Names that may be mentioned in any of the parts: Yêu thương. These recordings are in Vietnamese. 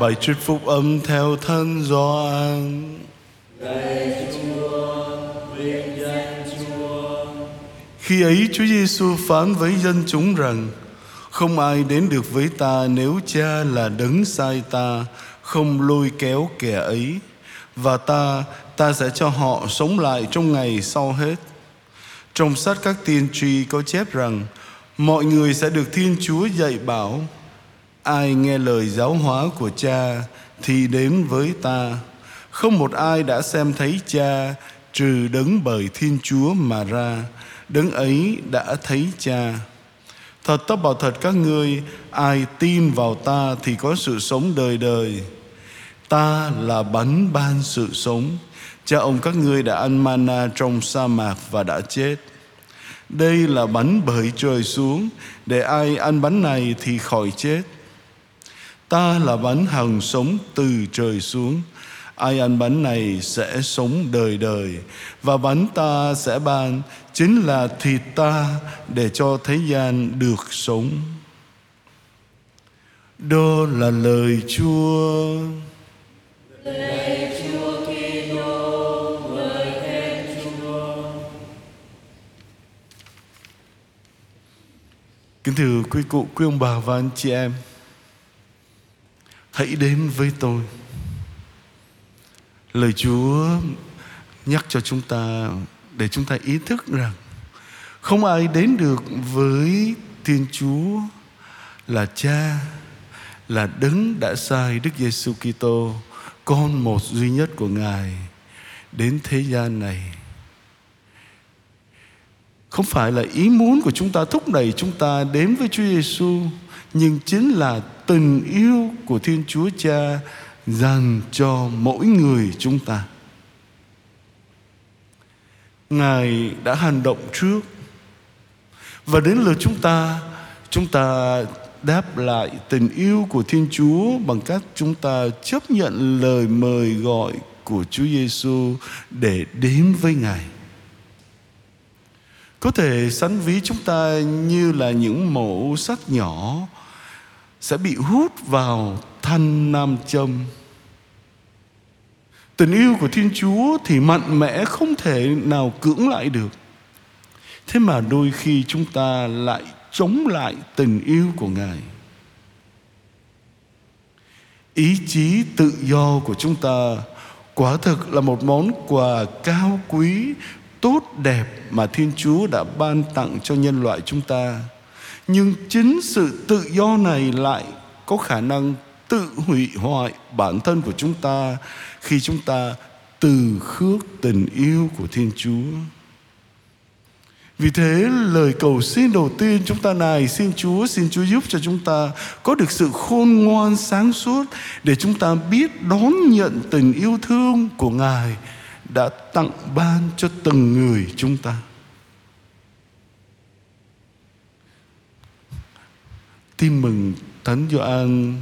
Bài trích phúc âm theo thân Gioan. Khi ấy Chúa Giêsu phán với dân chúng rằng: không ai đến được với ta nếu Cha là đấng sai ta không lôi kéo kẻ ấy, và ta sẽ cho họ sống lại trong ngày sau hết. Trong sách các tiên tri có chép rằng mọi người sẽ được Thiên Chúa dạy bảo. Ai nghe lời giáo hóa của Cha thì đến với ta. Không một ai đã xem thấy Cha trừ đấng bởi Thiên Chúa mà ra. Đấng ấy đã thấy Cha. Thật ta bảo thật các ngươi, ai tin vào ta thì có sự sống đời đời. Ta là bánh ban sự sống. Cha ông các ngươi đã ăn mana trong sa mạc và đã chết. Đây là bánh bởi trời xuống, để ai ăn bánh này thì khỏi chết. Ta là bánh hằng sống từ trời xuống. Ai ăn bánh này sẽ sống đời đời. Và bánh ta sẽ ban chính là thịt ta để cho thế gian được sống. Đó là lời Chúa. Kính thưa quý cụ, quý ông bà và anh chị em, hãy đến với tôi. Lời Chúa nhắc cho chúng ta để chúng ta ý thức rằng không ai đến được với Thiên Chúa là Cha, là đấng đã sai Đức Giêsu Kitô, con một duy nhất của Ngài đến thế gian này. Không phải là ý muốn của chúng ta thúc đẩy chúng ta đến với Chúa Giêsu, nhưng chính là tình yêu của Thiên Chúa Cha dành cho mỗi người chúng ta. Ngài đã hành động trước, và đến lượt chúng ta đáp lại tình yêu của Thiên Chúa bằng cách chúng ta chấp nhận lời mời gọi của Chúa Giêsu để đến với Ngài. Có thể sánh ví chúng ta như là những mẩu sắt nhỏ sẽ bị hút vào thanh nam châm. Tình yêu của Thiên Chúa thì mạnh mẽ không thể nào cưỡng lại được. Thế mà đôi khi chúng ta lại chống lại tình yêu của Ngài. Ý chí tự do của chúng ta quả thực là một món quà cao quý, tốt đẹp mà Thiên Chúa đã ban tặng cho nhân loại chúng ta. Nhưng chính sự tự do này lại có khả năng tự hủy hoại bản thân của chúng ta khi chúng ta từ khước tình yêu của Thiên Chúa. Vì thế lời cầu xin đầu tiên chúng ta này: xin Chúa giúp cho chúng ta có được sự khôn ngoan sáng suốt để chúng ta biết đón nhận tình yêu thương của Ngài đã tặng ban cho từng người chúng ta. Tin mừng Thánh Gioan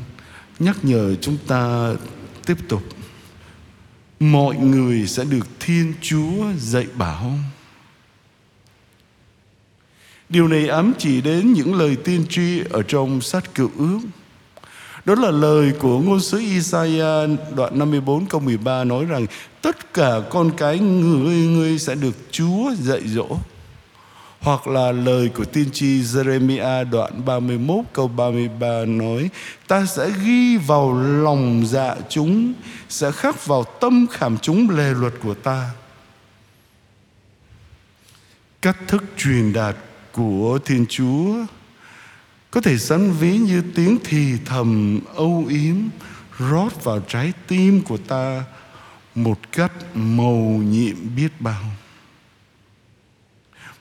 nhắc nhở chúng ta tiếp tục: mọi người sẽ được Thiên Chúa dạy bảo. Điều này ám chỉ đến những lời tiên tri ở trong sách Cựu Ước. Đó là lời của ngôn sứ Isaiah đoạn 54 câu 13 nói rằng: tất cả con cái ngươi sẽ được Chúa dạy dỗ. Hoặc là lời của tiên tri Jeremiah đoạn 31 câu 33 nói: ta sẽ ghi vào lòng dạ chúng, sẽ khắc vào tâm khảm chúng lề luật của ta. Cách thức truyền đạt của Thiên Chúa có thể sánh ví như tiếng thì thầm âu yếm rót vào trái tim của ta một cách mầu nhiệm biết bao.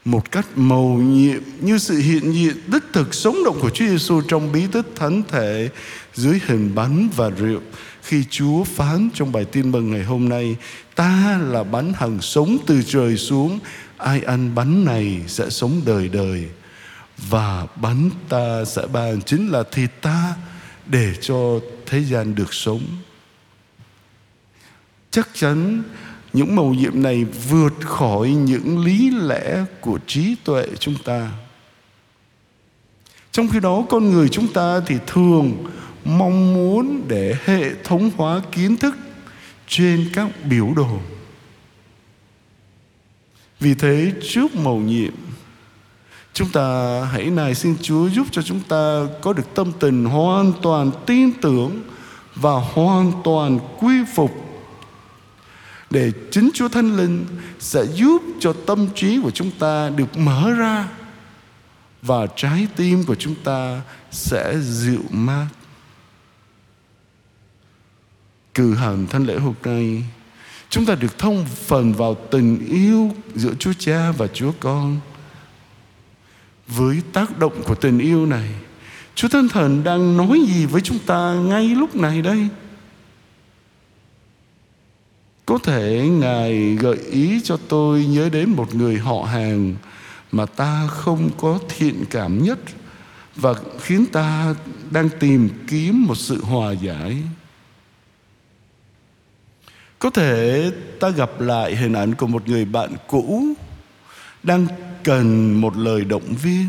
Một cách mầu nhiệm như sự hiện diện đích thực sống động của Chúa Giêsu trong bí tích thánh thể dưới hình bánh và rượu, khi Chúa phán trong bài tin mừng ngày hôm nay: ta là bánh hằng sống từ trời xuống, ai ăn bánh này sẽ sống đời đời, và bánh ta sẽ ban chính là thịt ta để cho thế gian được sống. Chắc chắn những mầu nhiệm này vượt khỏi những lý lẽ của trí tuệ chúng ta. Trong khi đó, con người chúng ta thì thường mong muốn để hệ thống hóa kiến thức trên các biểu đồ. Vì thế trước mầu nhiệm, chúng ta hãy nài xin Chúa giúp cho chúng ta có được tâm tình hoàn toàn tin tưởng và hoàn toàn quy phục, để chính Chúa Thánh Linh sẽ giúp cho tâm trí của chúng ta được mở ra và trái tim của chúng ta sẽ dịu mát. Cử hành thánh lễ hôm nay, chúng ta được thông phần vào tình yêu giữa Chúa Cha và Chúa Con. Với tác động của tình yêu này, Chúa Thánh Thần đang nói gì với chúng ta ngay lúc này đây? Có thể Ngài gợi ý cho tôi nhớ đến một người họ hàng mà ta không có thiện cảm nhất và khiến ta đang tìm kiếm một sự hòa giải. Có thể ta gặp lại hình ảnh của một người bạn cũ đang cần một lời động viên,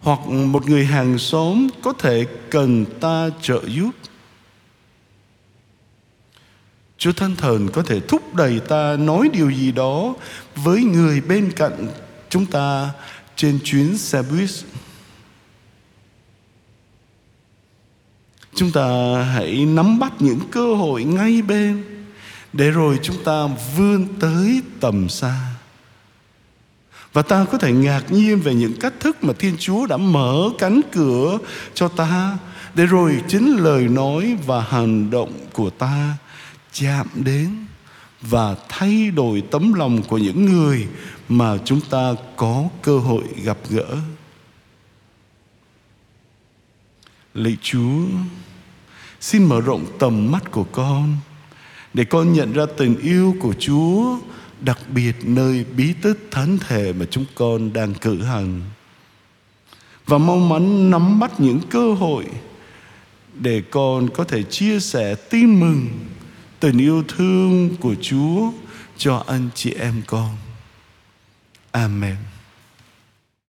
hoặc một người hàng xóm có thể cần ta trợ giúp. Chúa Thánh Thần có thể thúc đẩy ta nói điều gì đó với người bên cạnh chúng ta trên chuyến xe buýt. Chúng ta hãy nắm bắt những cơ hội ngay bên, để rồi chúng ta vươn tới tầm xa. Và ta có thể ngạc nhiên về những cách thức mà Thiên Chúa đã mở cánh cửa cho ta, để rồi chính lời nói và hành động của ta chạm đến và thay đổi tấm lòng của những người mà chúng ta có cơ hội gặp gỡ. Lạy Chúa, xin mở rộng tầm mắt của con, để con nhận ra tình yêu của Chúa, đặc biệt nơi bí tích thánh thể mà chúng con đang cử hành, và mau mắn nắm bắt những cơ hội để con có thể chia sẻ tin mừng, tình yêu thương của Chúa cho anh chị em con. Amen.